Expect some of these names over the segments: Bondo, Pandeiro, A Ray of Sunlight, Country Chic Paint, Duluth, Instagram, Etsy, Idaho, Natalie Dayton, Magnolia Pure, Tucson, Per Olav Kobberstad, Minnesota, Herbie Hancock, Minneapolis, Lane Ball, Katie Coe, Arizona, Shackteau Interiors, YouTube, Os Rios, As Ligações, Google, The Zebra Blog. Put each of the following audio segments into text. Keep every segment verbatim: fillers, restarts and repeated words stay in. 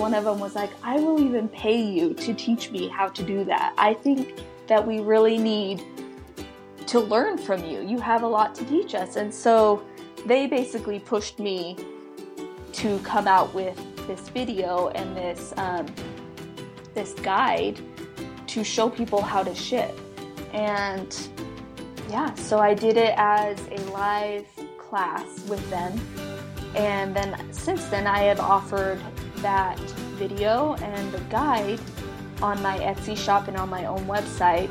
one of them was like, I will even pay you to teach me how to do that. I think that we really need to learn from you. You have a lot to teach us. And so they basically pushed me to come out with this video and this um, this guide to show people how to ship. And yeah, so I did it as a live class with them. And then since then I have offered that video and the guide on my Etsy shop and on my own website.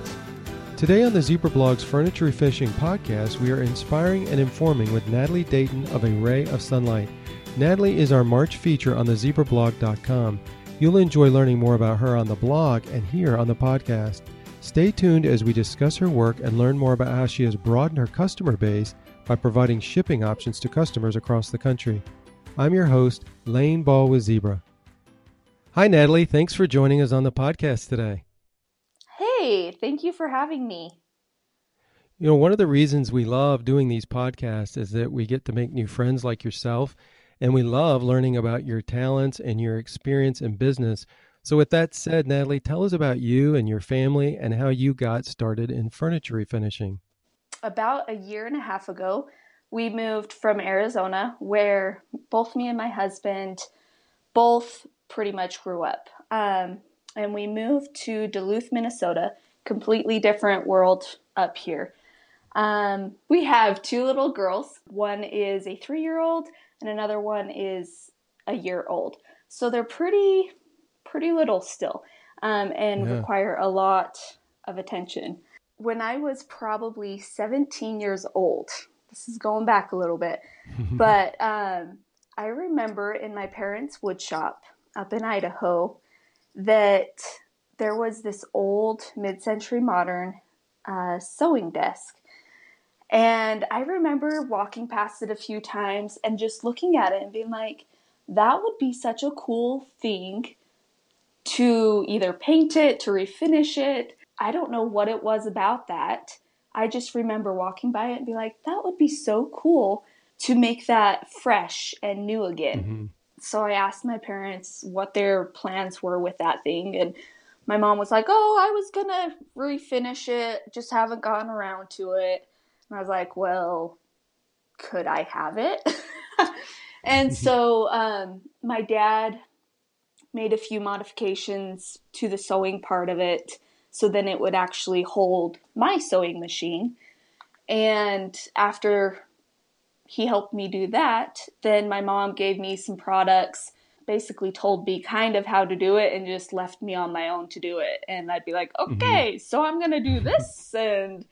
Today on the Zebra Blog's Furniture Fishing podcast, we are inspiring and informing with Natalie Dayton of A Ray of Sunlight. Natalie is our March feature on the zebra blog dot com. You'll enjoy learning more about her on the blog and here on the podcast. Stay tuned as we discuss her work and learn more about how she has broadened her customer base by providing shipping options to customers across the country. I'm your host, Lane Ball with Zebra. Hi, Natalie. Thanks for joining us on the podcast today. Hey, thank you for having me. You know, one of the reasons we love doing these podcasts is that we get to make new friends like yourself, and we love learning about your talents and your experience in business. So with that said, Natalie, tell us about you and your family and how you got started in furniture refinishing. About a year and a half ago, we moved from Arizona, where both me and my husband both pretty much grew up. Um, and we moved to Duluth, Minnesota, completely different world up here. Um, we have two little girls. One is a three-year-old and another one is a year old. So they're pretty, pretty little still, um, and yeah. require a lot of attention. When I was probably seventeen years old, this is going back a little bit, but um, I remember in my parents' wood shop up in Idaho that there was this old mid-century modern uh, sewing desk. And I remember walking past it a few times and just looking at it and being like, that would be such a cool thing to either paint it, to refinish it. I don't know what it was about that. I just remember walking by it and be like, that would be so cool to make that fresh and new again. Mm-hmm. So I asked my parents what their plans were with that thing. And my mom was like, oh, I was going to refinish it, just haven't gotten around to it. And I was like, well, could I have it? And so um, my dad made a few modifications to the sewing part of it, so then it would actually hold my sewing machine. And after he helped me do that, then my mom gave me some products, basically told me kind of how to do it and just left me on my own to do it. And I'd be like, okay, mm-hmm. so I'm going to do this and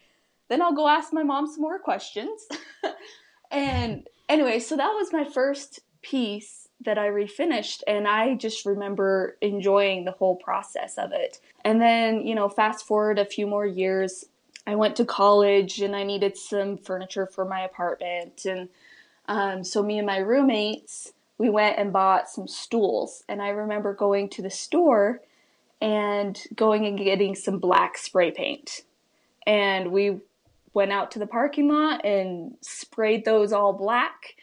then I'll go ask my mom some more questions. And anyway, so that was my first piece that I refinished. And I just remember enjoying the whole process of it. And then, you know, fast forward a few more years, I went to college and I needed some furniture for my apartment. And um, so me and my roommates, we went and bought some stools. And I remember going to the store and going and getting some black spray paint. And we went out to the parking lot and sprayed those all black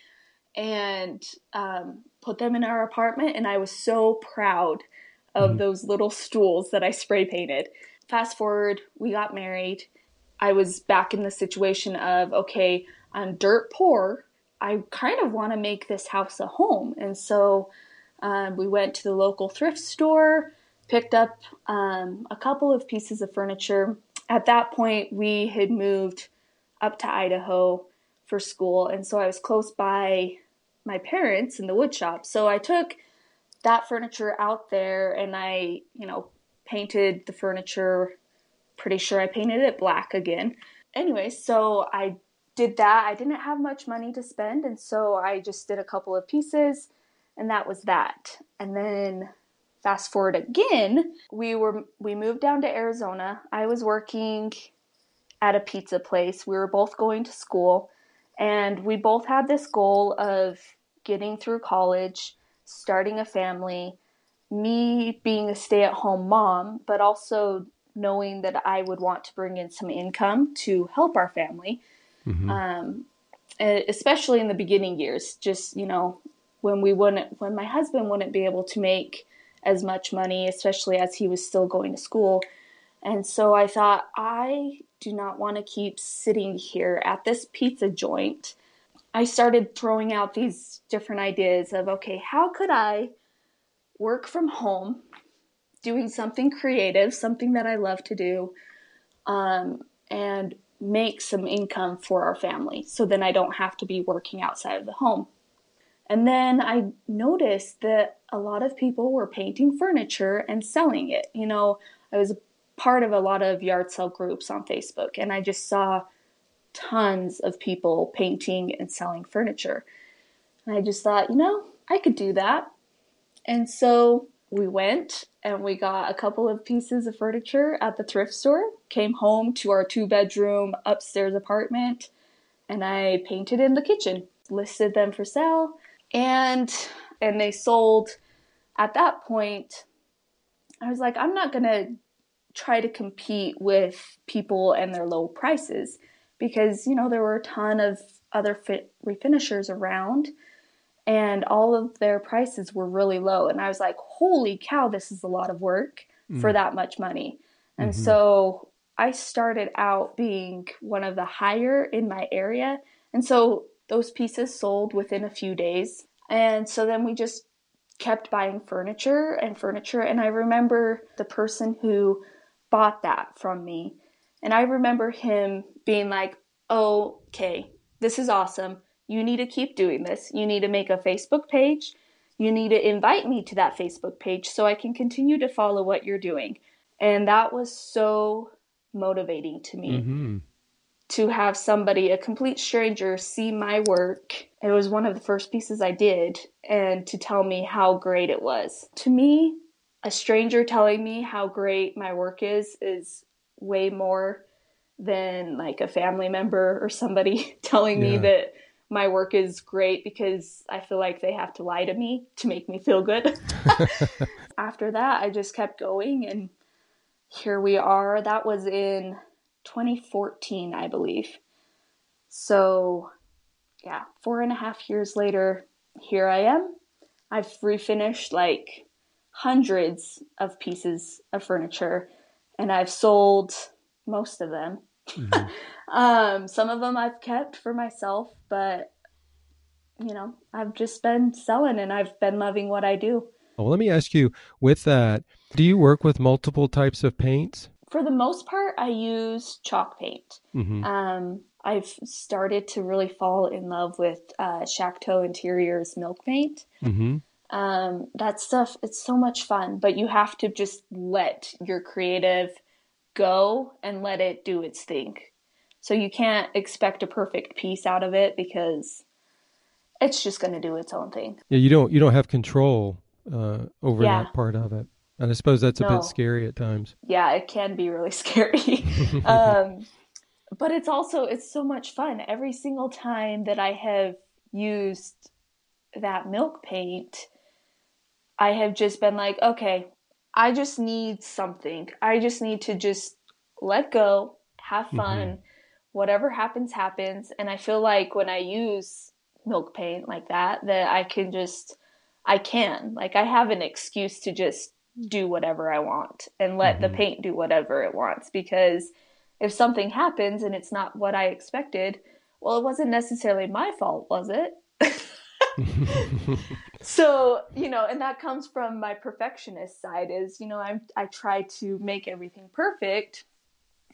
and um, put them in our apartment. And I was so proud of mm-hmm. those little stools that I spray painted. Fast forward, we got married. I was back in the situation of, okay, I'm dirt poor. I kind of want to make this house a home. And so um, we went to the local thrift store, picked up um, a couple of pieces of furniture. At that point, we had moved up to Idaho for school, and so I was close by my parents in the wood shop. So I took that furniture out there, and I, you know, painted the furniture. Pretty sure I painted it black again. Anyway, so I did that. I didn't have much money to spend, and so I just did a couple of pieces, and that was that. And then fast forward again, we were we moved down to Arizona. I was working at a pizza place. We were both going to school, and we both had this goal of getting through college, starting a family, me being a stay-at-home mom, but also knowing that I would want to bring in some income to help our family, mm-hmm. um, especially in the beginning years, just, you know, when we wouldn't, when my husband wouldn't be able to make as much money, especially as he was still going to school. And so I thought, I do not want to keep sitting here at this pizza joint. I started throwing out these different ideas of, okay, how could I work from home, doing something creative, something that I love to do, um, and make some income for our family so then I don't have to be working outside of the home. And then I noticed that a lot of people were painting furniture and selling it. You know, I was a part of a lot of yard sale groups on Facebook, and I just saw tons of people painting and selling furniture. And I just thought, you know, I could do that. And so we went and we got a couple of pieces of furniture at the thrift store, came home to our two-bedroom upstairs apartment, and I painted in the kitchen, listed them for sale, and and they sold. At that point, I was like, I'm not going to try to compete with people and their low prices because, you know, there were a ton of other fit refinishers around and all of their prices were really low. And I was like, holy cow, this is a lot of work mm. for that much money. And mm-hmm. so I started out being one of the higher in my area. And so those pieces sold within a few days. And so then we just kept buying furniture and furniture. And I remember the person who bought that from me. And I remember him being like, oh, okay, this is awesome. You need to keep doing this. You need to make a Facebook page. You need to invite me to that Facebook page so I can continue to follow what you're doing. And that was so motivating to me mm-hmm. to have somebody, a complete stranger, see my work. It was one of the first pieces I did, and to tell me how great it was. To me, a stranger telling me how great my work is is way more than like a family member or somebody telling yeah. me that my work is great, because I feel like they have to lie to me to make me feel good. After that, I just kept going, and here we are. That was in twenty fourteen, I believe. So yeah, four and a half years later, here I am. I've refinished like hundreds of pieces of furniture, and I've sold most of them. Mm-hmm. um, some of them I've kept for myself, but you know, I've just been selling and I've been loving what I do. Well, let me ask you with that, do you work with multiple types of paints? For the most part, I use chalk paint. Mm-hmm. Um, I've started to really fall in love with uh, Shackteau Interiors milk paint. Mm-hmm. Um, that stuff, it's so much fun, but you have to just let your creative go and let it do its thing. So you can't expect a perfect piece out of it because it's just going to do its own thing. Yeah, you don't you don't have control uh, over yeah. that part of it. And I suppose that's a no. bit scary at times. Yeah, it can be really scary. um, but it's also, it's so much fun. Every single time that I have used that milk paint, I have just been like, okay, I just need something. I just need to just let go, have fun. Mm-hmm. Whatever happens, happens. And I feel like when I use milk paint like that, that I can just, I can. Like I have an excuse to just do whatever I want and let mm-hmm. the paint do whatever it wants. Because if something happens and it's not what I expected, well, it wasn't necessarily my fault, was it? So, you know, and that comes from my perfectionist side is, you know, I'm, I try to make everything perfect,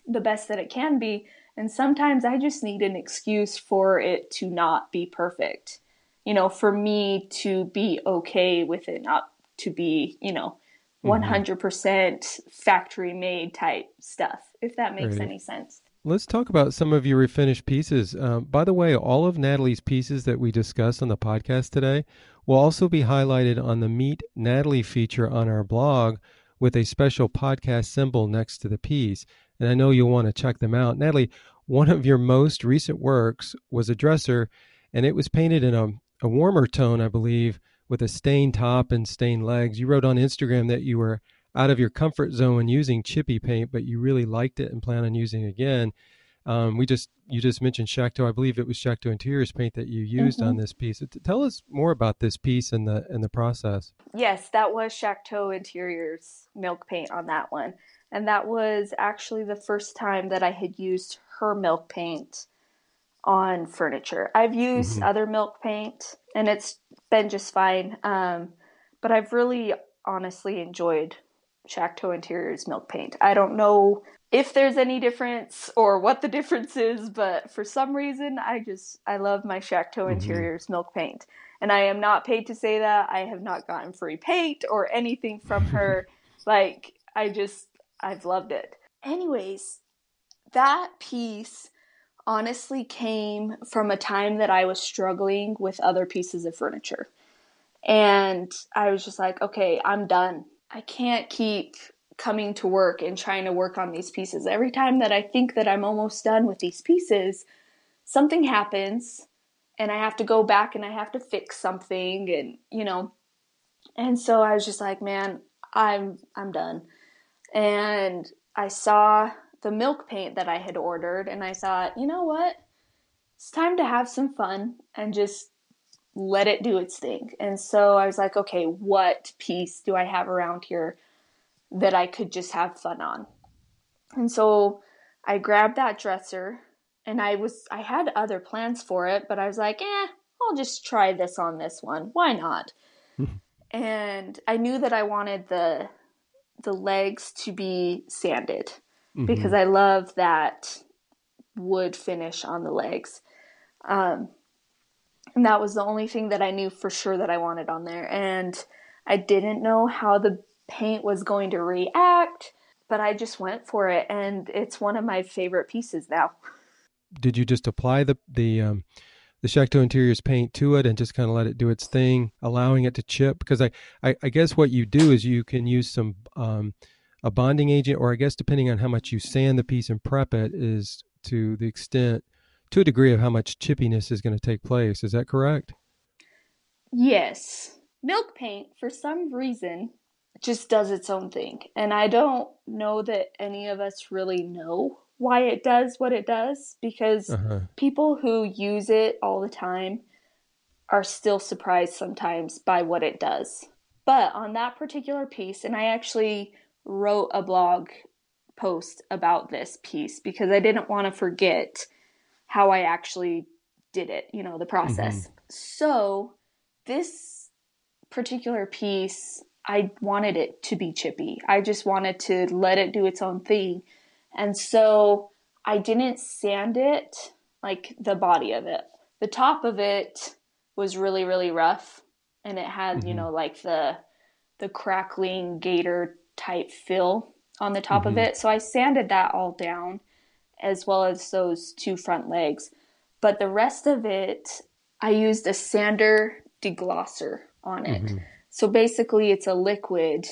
the best that it can be. And sometimes I just need an excuse for it to not be perfect, you know, for me to be okay with it, not to be, you know, one hundred percent mm-hmm. factory made type stuff, if that makes right. any sense. Let's talk about some of your refinished pieces. Um, by the way, all of Natalie's pieces that we discussed on the podcast today will also be highlighted on the Meet Natalie feature on our blog with a special podcast symbol next to the piece. And I know you'll want to check them out. Natalie, one of your most recent works was a dresser, and it was painted in a, a warmer tone, I believe, with a stained top and stained legs. You wrote on Instagram that you were out of your comfort zone using chippy paint, but you really liked it and plan on using it again. Um, we just, you just mentioned Shackteau. I believe it was Shackteau Interiors paint that you used mm-hmm. on this piece. Tell us more about this piece and the, and the process. Yes, that was Shackteau Interiors milk paint on that one. And that was actually the first time that I had used her milk paint on furniture. I've used mm-hmm. other milk paint and it's been just fine. Um, but I've really honestly enjoyed Shackteau Interiors milk paint. I don't know if there's any difference or what the difference is, but for some reason, I just, I love my Shackteau mm-hmm. Interiors milk paint. And I am not paid to say that. I have not gotten free paint or anything from her. Like, I just, I've loved it. Anyways, that piece honestly came from a time that I was struggling with other pieces of furniture. And I was just like, okay, I'm done. I can't keep coming to work and trying to work on these pieces. Every time that I think that I'm almost done with these pieces, something happens and I have to go back and I have to fix something, and you know. And so I was just like, man, I'm I'm done. And I saw the milk paint that I had ordered and I thought, you know what? It's time to have some fun and just let it do its thing. And so I was like, okay, what piece do I have around here that I could just have fun on? And so I grabbed that dresser, and I was, I had other plans for it, but I was like, eh, I'll just try this on this one. Why not? And I knew that I wanted the, the legs to be sanded mm-hmm. because I love that wood finish on the legs. Um, and that was the only thing that I knew for sure that I wanted on there. And I didn't know how the paint was going to react, but I just went for it, and it's one of my favorite pieces now. Did you just apply the the um the Shackteau Interiors paint to it and just kind of let it do its thing, allowing it to chip? Because I, I I guess what you do is you can use some um a bonding agent, or I guess depending on how much you sand the piece and prep it is to the extent, to a degree, of how much chippiness is going to take place. Is that correct? Yes. Milk paint, for some reason, just does its own thing. And I don't know that any of us really know why it does what it does, because uh-huh. people who use it all the time are still surprised sometimes by what it does. But on that particular piece, and I actually wrote a blog post about this piece because I didn't want to forget how I actually did it, you know, the process. Mm-hmm. So this particular piece, I wanted it to be chippy. I just wanted to let it do its own thing. And so I didn't sand it, like the body of it. The top of it was really, really rough. And it had, mm-hmm. you know, like the the crackling gator type feel on the top mm-hmm. of it. So I sanded that all down, as well as those two front legs. But the rest of it, I used a sander deglosser on it. Mm-hmm. So basically it's a liquid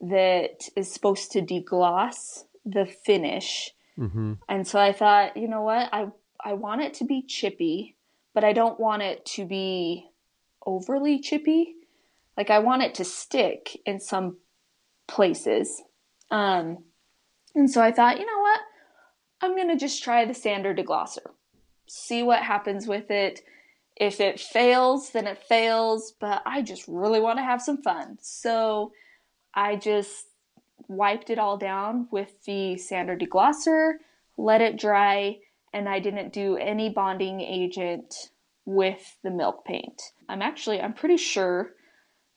that is supposed to degloss the finish. Mm-hmm. And so I thought, you know what? I, I want it to be chippy, but I don't want it to be overly chippy. Like, I want it to stick in some places. Um, and so I thought, you know what? I'm going to just try the sander deglosser, see what happens with it. If it fails, then it fails, but I just really want to have some fun. So I just wiped it all down with the sander deglosser, let it dry, and I didn't do any bonding agent with the milk paint. I'm actually, I'm pretty sure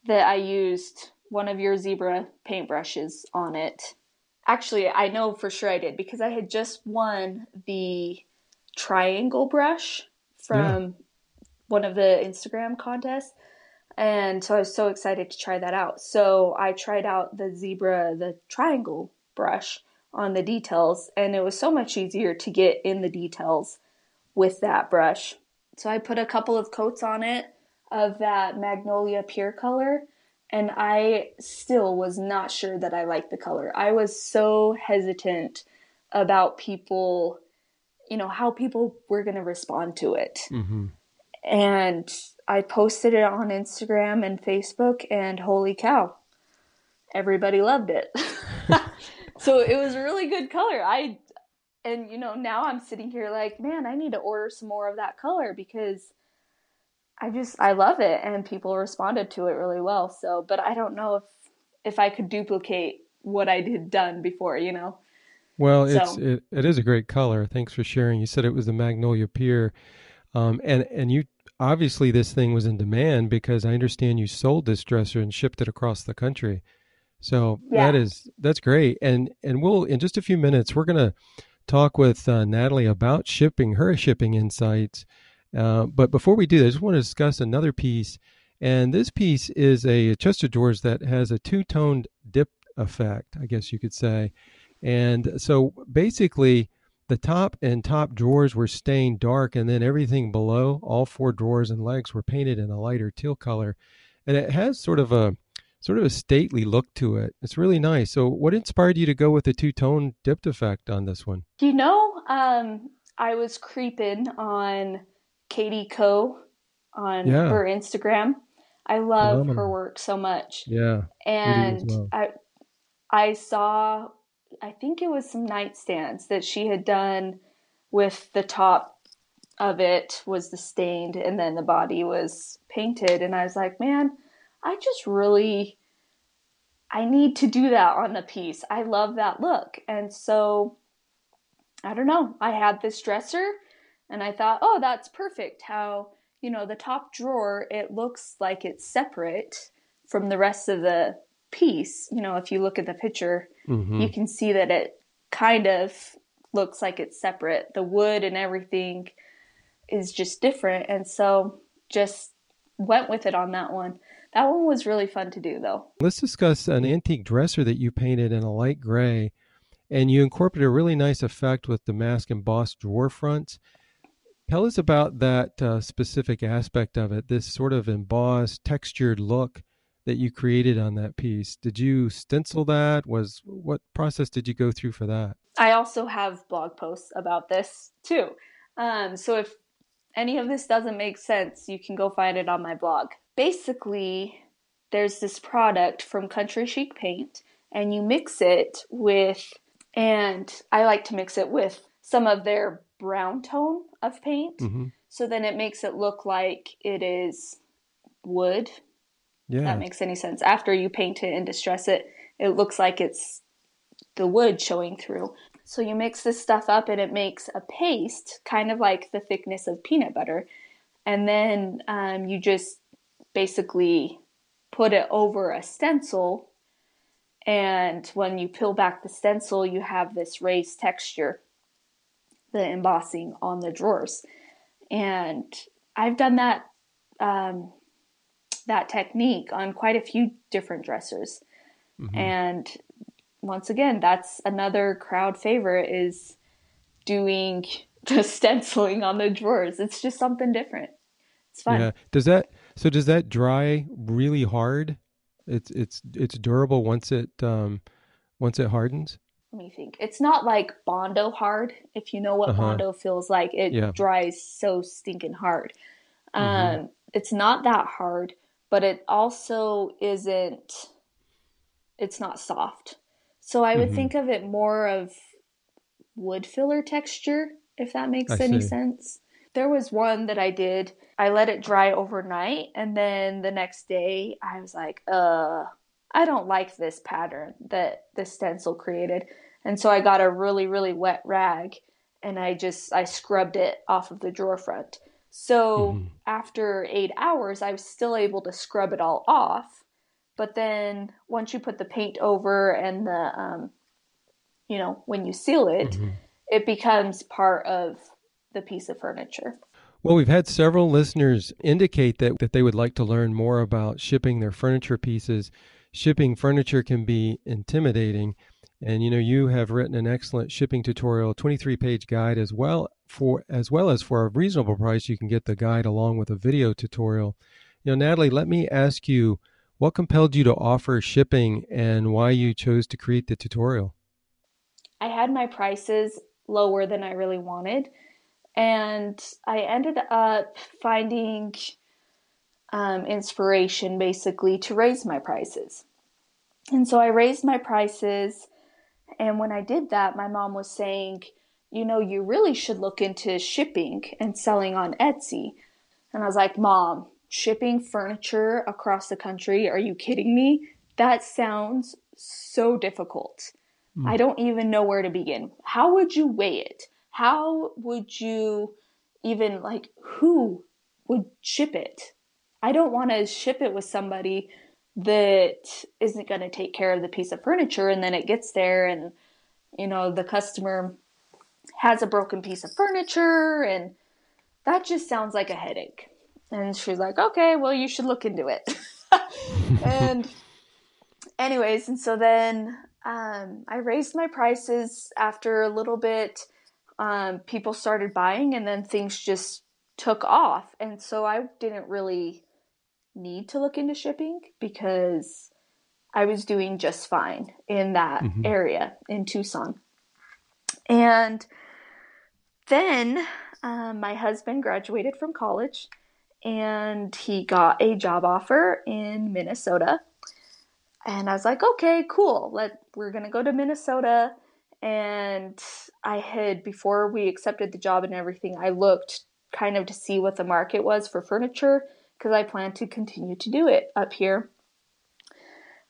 that I used one of your Zebra paintbrushes on it. Actually, I know for sure I did, because I had just won the triangle brush from... Yeah. one of the Instagram contests. And so I was so excited to try that out. So I tried out the Zebra, the triangle brush on the details, and it was so much easier to get in the details with that brush. So I put a couple of coats on it of that Magnolia Pure color, and I still was not sure that I liked the color. I was so hesitant about people, you know, how people were going to respond to it. Mm-hmm. And I posted it on Instagram and Facebook, and holy cow, everybody loved it. So it was a really good color. I And, you know, now I'm sitting here like, man, I need to order some more of that color because I just, I love it. And people responded to it really well. So, but I don't know if, if I could duplicate what I had done before, you know? Well, so. it's, it, it is a great color. Thanks for sharing. You said it was the Magnolia Pure. Um, and, and you, obviously this thing was in demand because I understand you sold this dresser and shipped it across the country. So yeah. that is, that's great. And, and we'll, in just a few minutes, we're going to talk with uh, Natalie about shipping, her shipping insights. Uh, but before we do that, I just want to discuss another piece. And this piece is a chest of drawers that has a two-toned dip effect, I guess you could say. And so basically the top and top drawers were stained dark, and then everything below, all four drawers and legs, were painted in a lighter teal color. And it has sort of a sort of a stately look to it. It's really nice. So what inspired you to go with the two-tone dipped effect on this one? You know, um, I was creeping on Katie Coe on yeah. her Instagram. I love Phenomenal. her work so much. Yeah. And well. I I saw, I think it was some nightstands that she had done with the top of it was the stained and then the body was painted. And I was like, man, I just really, I need to do that on a piece. I love that look. And so, I don't know, I had this dresser and I thought, oh, that's perfect. How, you know, the top drawer, it looks like it's separate from the rest of the piece. You know, if you look at the picture, mm-hmm. you can see that it kind of looks like it's separate. The wood and everything is just different. And so just went with it on that one. That one was really fun to do, though. Let's discuss an antique dresser that you painted in a light gray, and you incorporated a really nice effect with the mask embossed drawer fronts. Tell us about that uh, specific aspect of it, this sort of embossed, textured look that you created on that piece. Did you stencil that? Was what process did you go through for that? I also have blog posts about this, too. Um, so if any of this doesn't make sense, you can go find it on my blog. Basically, there's this product from Country Chic Paint, and you mix it with, and I like to mix it with some of their brown tone of paint. Mm-hmm. So then it makes it look like it is wood. Yeah. If that makes any sense. After you paint it and distress it, it looks like it's the wood showing through. So you mix this stuff up and it makes a paste, kind of like the thickness of peanut butter. And then um, you just basically put it over a stencil, and when you peel back the stencil, you have this raised texture, the embossing on the drawers. And I've done that um, that technique on quite a few different dressers. Mm-hmm. And once again, that's another crowd favorite, is doing the stenciling on the drawers. It's just something different. It's fun. Yeah. Does that So does that dry really hard? It's it's it's durable once it um, once it hardens? Let me think. It's not like Bondo hard. If you know what uh-huh. Bondo feels like, it yeah. dries so stinking hard. Um, mm-hmm. It's not that hard, but it also isn't, it's not soft. So I would mm-hmm. think of it more of wood filler texture, if that makes I any see. sense. There was one that I did. I let it dry overnight, and then the next day I was like, uh, I don't like this pattern that the stencil created. And so I got a really, really wet rag, and I just, I scrubbed it off of the drawer front. So mm-hmm. after eight hours, I was still able to scrub it all off. But then once you put the paint over and the, um, you know, when you seal it, mm-hmm. it becomes part of the piece of furniture. Well, we've had several listeners indicate that, that they would like to learn more about shipping their furniture pieces. Shipping furniture can be intimidating. And, you know, you have written an excellent shipping tutorial, twenty-three page guide, as well for as well as for a reasonable price. You can get the guide along with a video tutorial. You know, Natalie, let me ask you, what compelled you to offer shipping and why you chose to create the tutorial? I had my prices lower than I really wanted. And I ended up finding um, inspiration, basically, to raise my prices. And so I raised my prices. And when I did that, my mom was saying, you know, you really should look into shipping and selling on Etsy. And I was like, Mom, shipping furniture across the country? Are you kidding me? That sounds so difficult. Mm. I don't even know where to begin. How would you weigh it? How would you even, like, who would ship it? I don't want to ship it with somebody that isn't going to take care of the piece of furniture, and then it gets there and, you know, the customer has a broken piece of furniture, and that just sounds like a headache. And she's like, okay, well, you should look into it. And anyways, and so then um, I raised my prices after a little bit. Um, people started buying, and then things just took off. And so I didn't really need to look into shipping because I was doing just fine in that mm-hmm. area in Tucson. And then um, my husband graduated from college, and he got a job offer in Minnesota. And I was like, okay, cool. Let we're going to go to Minnesota. And I had, before we accepted the job and everything, I looked kind of to see what the market was for furniture, because I plan to continue to do it up here.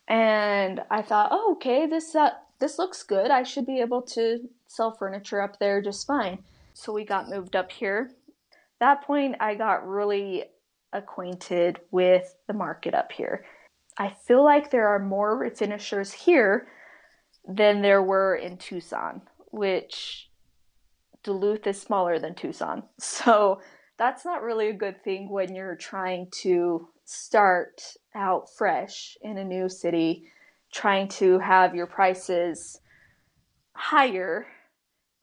And I thought, oh, okay, this uh, this looks good. I should be able to sell furniture up there just fine. So we got moved up here. At that point, I got really acquainted with the market up here. I feel like there are more refinishers here than there were in Tucson, which Duluth is smaller than Tucson. So that's not really a good thing when you're trying to start out fresh in a new city, trying to have your prices higher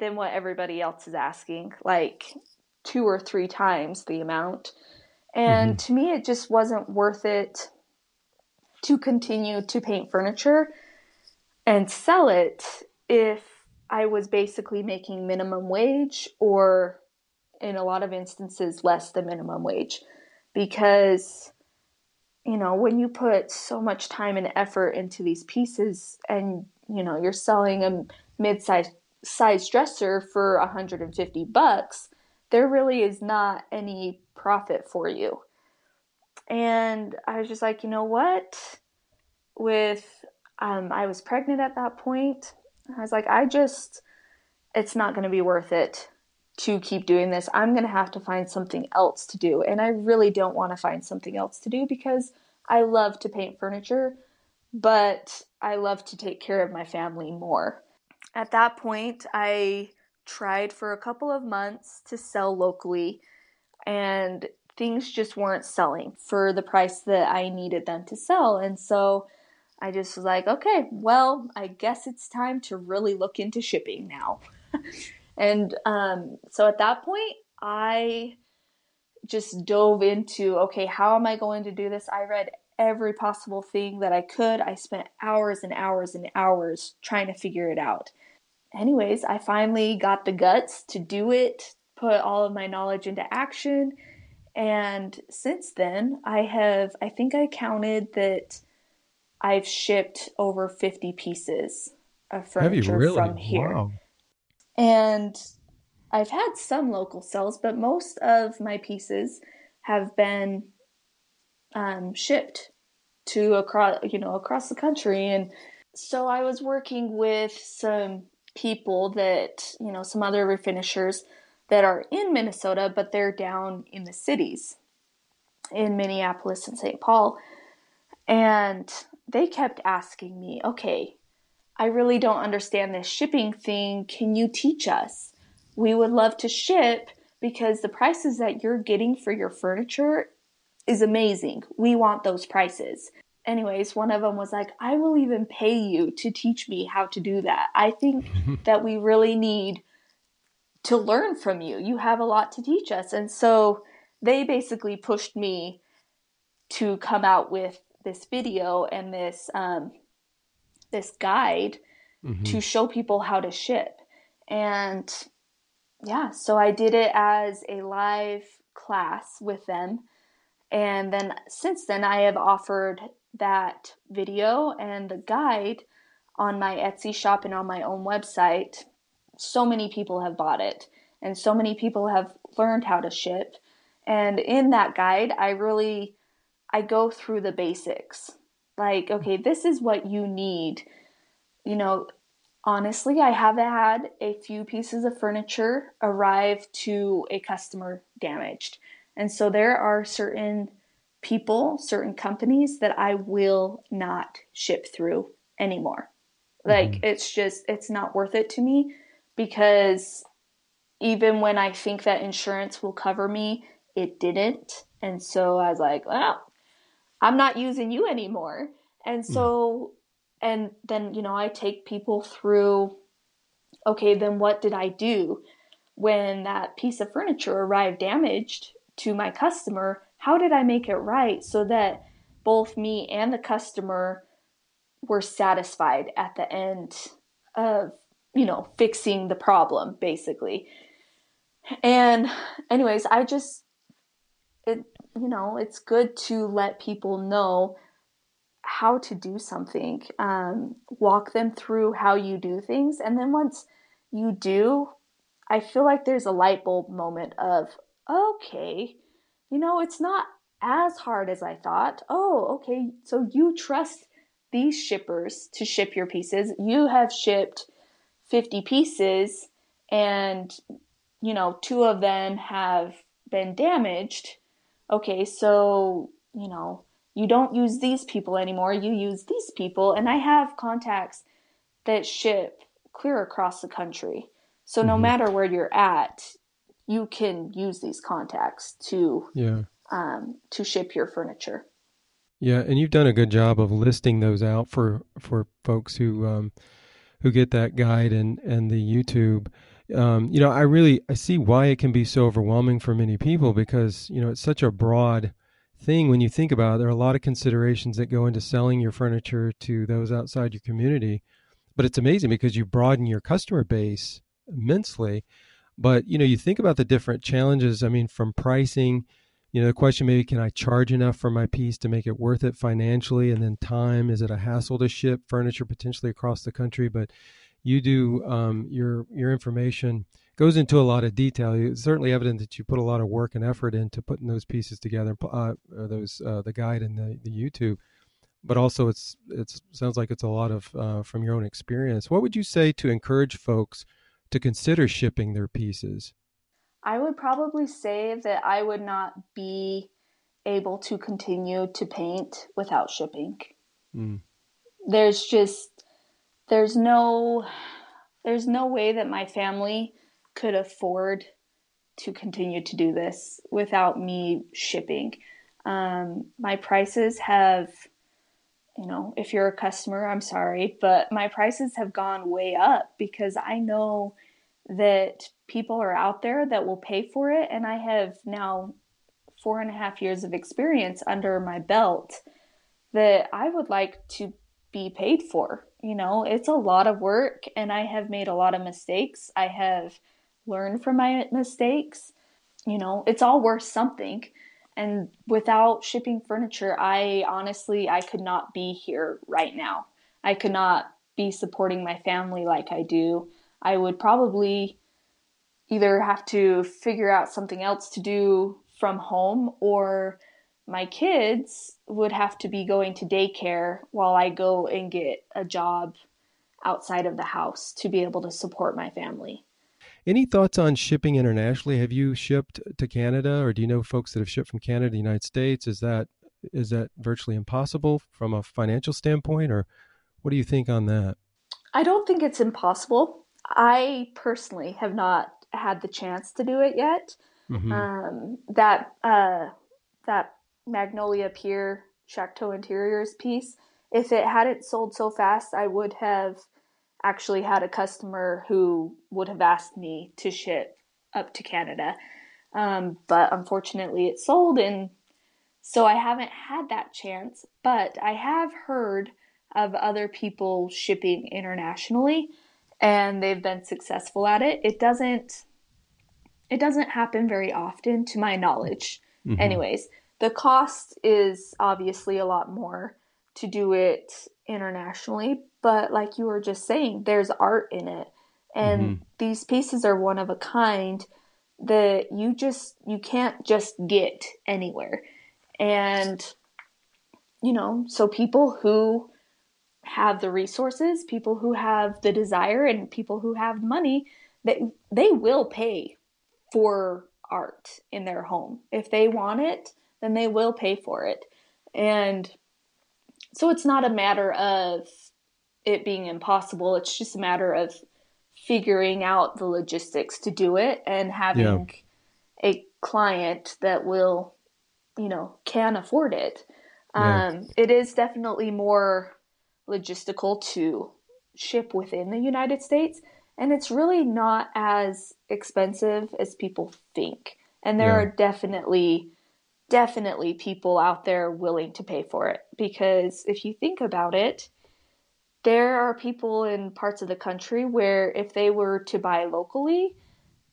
than what everybody else is asking, like two or three times the amount. And mm-hmm. to me, it just wasn't worth it to continue to paint furniture and sell it if I was basically making minimum wage, or in a lot of instances less than minimum wage, because, you know, when you put so much time and effort into these pieces, and, you know, you're selling a mid-size size dresser for one hundred fifty bucks, there really is not any profit for you. And I was just like, you know what, with Um, I was pregnant at that point. I was like, I just, it's not going to be worth it to keep doing this. I'm going to have to find something else to do. And I really don't want to find something else to do, because I love to paint furniture, but I love to take care of my family more. At that point, I tried for a couple of months to sell locally, and things just weren't selling for the price that I needed them to sell. And so I just was like, okay, well, I guess it's time to really look into shipping now. And um, so at that point, I just dove into, okay, how am I going to do this? I read every possible thing that I could. I spent hours and hours and hours trying to figure it out. Anyways, I finally got the guts to do it, put all of my knowledge into action. And since then, I have, I think I counted that I've shipped over fifty pieces of furniture really? from here. Wow. And I've had some local sales, but most of my pieces have been um, shipped to across, you know, across the country. And so I was working with some people that, you know, some other refinishers that are in Minnesota, but they're down in the cities in Minneapolis and Saint Paul. And they kept asking me, okay, I really don't understand this shipping thing. Can you teach us? We would love to ship, because the prices that you're getting for your furniture is amazing. We want those prices. Anyways, one of them was like, I will even pay you to teach me how to do that. I think that we really need to learn from you. You have a lot to teach us. And so they basically pushed me to come out with this video and this um, this guide mm-hmm. to show people how to ship. And yeah, so I did it as a live class with them. And then since then, I have offered that video and the guide on my Etsy shop and on my own website so many people have bought it, and so many people have learned how to ship. And in that guide, I really, I go through the basics. Like, okay, this is what you need. You know, honestly, I have had a few pieces of furniture arrive to a customer damaged. And so there are certain people, certain companies that I will not ship through anymore. Like, mm-hmm. it's just, it's not worth it to me, because even when I think that insurance will cover me, it didn't. And so I was like, well, I'm not using you anymore. And so, mm. and then, you know, I take people through, okay, then what did I do when that piece of furniture arrived damaged to my customer? How did I make it right so that both me and the customer were satisfied at the end of, you know, fixing the problem, basically? And anyways, I just, it, you know, it's good to let people know how to do something, um, walk them through how you do things. And then once you do, I feel like there's a light bulb moment of, okay, you know, it's not as hard as I thought. Oh, okay. So you trust these shippers to ship your pieces. You have shipped fifty pieces, and, you know, two of them have been damaged. Okay, so, you know, you don't use these people anymore. You use these people. And I have contacts that ship clear across the country. So no mm-hmm. matter where you're at, you can use these contacts to yeah. um, to ship your furniture. Yeah, and you've done a good job of listing those out for, for folks who um, who get that guide and, and the YouTube. Um, you know, I really, I see why it can be so overwhelming for many people, because, you know, it's such a broad thing when you think about it. There are a lot of considerations that go into selling your furniture to those outside your community, but it's amazing because you broaden your customer base immensely. But, you know, you think about the different challenges. I mean, from pricing, you know, the question, maybe can I charge enough for my piece to make it worth it financially? And then time, is it a hassle to ship furniture potentially across the country? But you do, um, your your information goes into a lot of detail. It's certainly evident that you put a lot of work and effort into putting those pieces together, uh, or those uh, the guide and the, the YouTube. But also, it's it's sounds like it's a lot of uh, from your own experience. What would you say to encourage folks to consider shipping their pieces? I would probably say that I would not be able to continue to paint without shipping. Mm. There's just There's no, there's no way that my family could afford to continue to do this without me shipping. Um, my prices have, you know, if you're a customer, I'm sorry, but my prices have gone way up, because I know that people are out there that will pay for it. And I have now four and a half years of experience under my belt that I would like to be paid for. You know, it's a lot of work, and I have made a lot of mistakes. I have learned from my mistakes. You know, it's all worth something. And without shipping furniture, I honestly, I could not be here right now. I could not be supporting my family like I do. I would probably either have to figure out something else to do from home, or my kids would have to be going to daycare while I go and get a job outside of the house to be able to support my family. Any thoughts on shipping internationally? Have you shipped to Canada, or do you know folks that have shipped from Canada to the United States? Is that is that virtually impossible from a financial standpoint, or what do you think on that? I don't think it's impossible. I personally have not had the chance to do it yet. Mm-hmm. Um, that uh, that Magnolia Pure Shackteau Interiors piece, if it hadn't sold so fast, I would have actually had a customer who would have asked me to ship up to Canada. Um, but unfortunately it sold, and so I haven't had that chance, but I have heard of other people shipping internationally, and they've been successful at it. It doesn't, it doesn't happen very often to my knowledge. Mm-hmm. Anyways, the cost is obviously a lot more to do it internationally, but like you were just saying, there's art in it. And mm-hmm. these pieces are one of a kind that you just, you can't just get anywhere. And, you know, so people who have the resources, people who have the desire, and people who have money, that they, they will pay for art in their home. If they want it, then they will pay for it. And so it's not a matter of it being impossible. It's just a matter of figuring out the logistics to do it and having yeah. a client that will, you know, can afford it. Yeah. Um, it is definitely more logistical to ship within the United States. And it's really not as expensive as people think. And there yeah. are definitely, definitely people out there willing to pay for it. Because if you think about it, there are people in parts of the country where if they were to buy locally,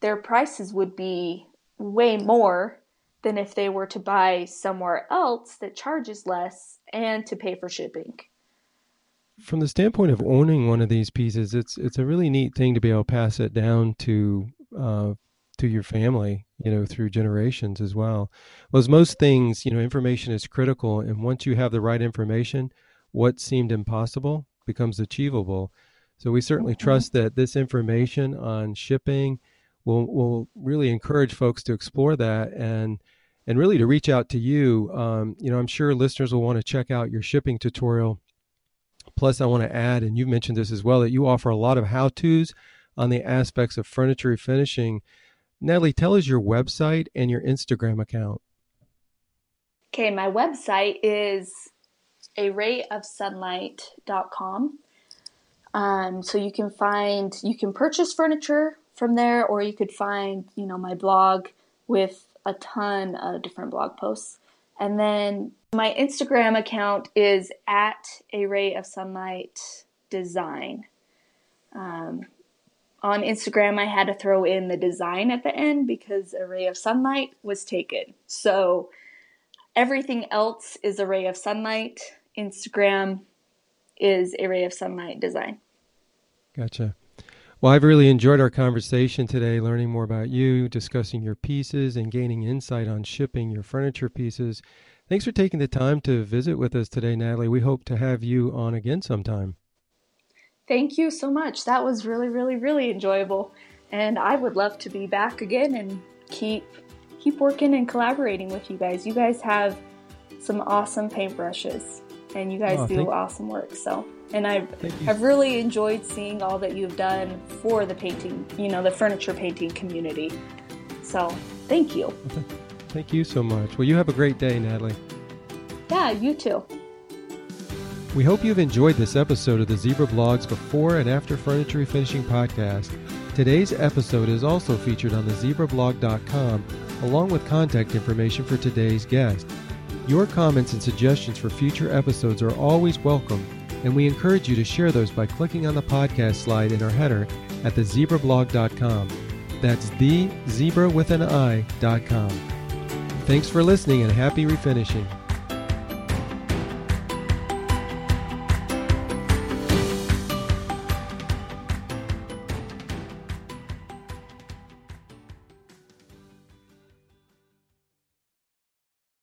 their prices would be way more than if they were to buy somewhere else that charges less and to pay for shipping. From the standpoint of owning one of these pieces, it's it's a really neat thing to be able to pass it down to uh, to your family, you know, through generations as well. Well, as most things, you know, information is critical. And once you have the right information, what seemed impossible becomes achievable. So we certainly mm-hmm. trust that this information on shipping will will really encourage folks to explore that and and really to reach out to you. Um, you know, I'm sure listeners will want to check out your shipping tutorial. Plus, I want to add, and you mentioned this as well, that you offer a lot of how-tos on the aspects of furniture refinishing. Natalie, tell us your website and your Instagram account. Okay, my website is a ray of sunlight dot com. Um, so you can find, you can purchase furniture from there, or you could find, you know, my blog with a ton of different blog posts. And then my Instagram account is at A Ray of Sunlight Design. Um, on Instagram, I had to throw in the design at the end because A Ray of Sunlight was taken. So everything else is A Ray of Sunlight. Instagram is A Ray of Sunlight Design. Gotcha. Well, I've really enjoyed our conversation today, learning more about you, discussing your pieces, and gaining insight on shipping your furniture pieces. Thanks for taking the time to visit with us today, Natalie. We hope to have you on again sometime. Thank you so much. That was really, really, really enjoyable. And I would love to be back again and keep keep working and collaborating with you guys. You guys have some awesome paintbrushes, and you guys oh, do awesome work. So. And I've, I've really enjoyed seeing all that you've done for the painting, you know, the furniture painting community. So thank you. Thank you so much. Well, you have a great day, Natalie. Yeah, you too. We hope you've enjoyed this episode of the Zebra Blog's Before and After Furniture Refinishing Podcast. Today's episode is also featured on the zebra blog dot com, along with contact information for today's guest. Your comments and suggestions for future episodes are always welcome, and we encourage you to share those by clicking on the podcast slide in our header at the zebra blog dot com. That's the zebra with an I dot com. Thanks for listening and happy refinishing.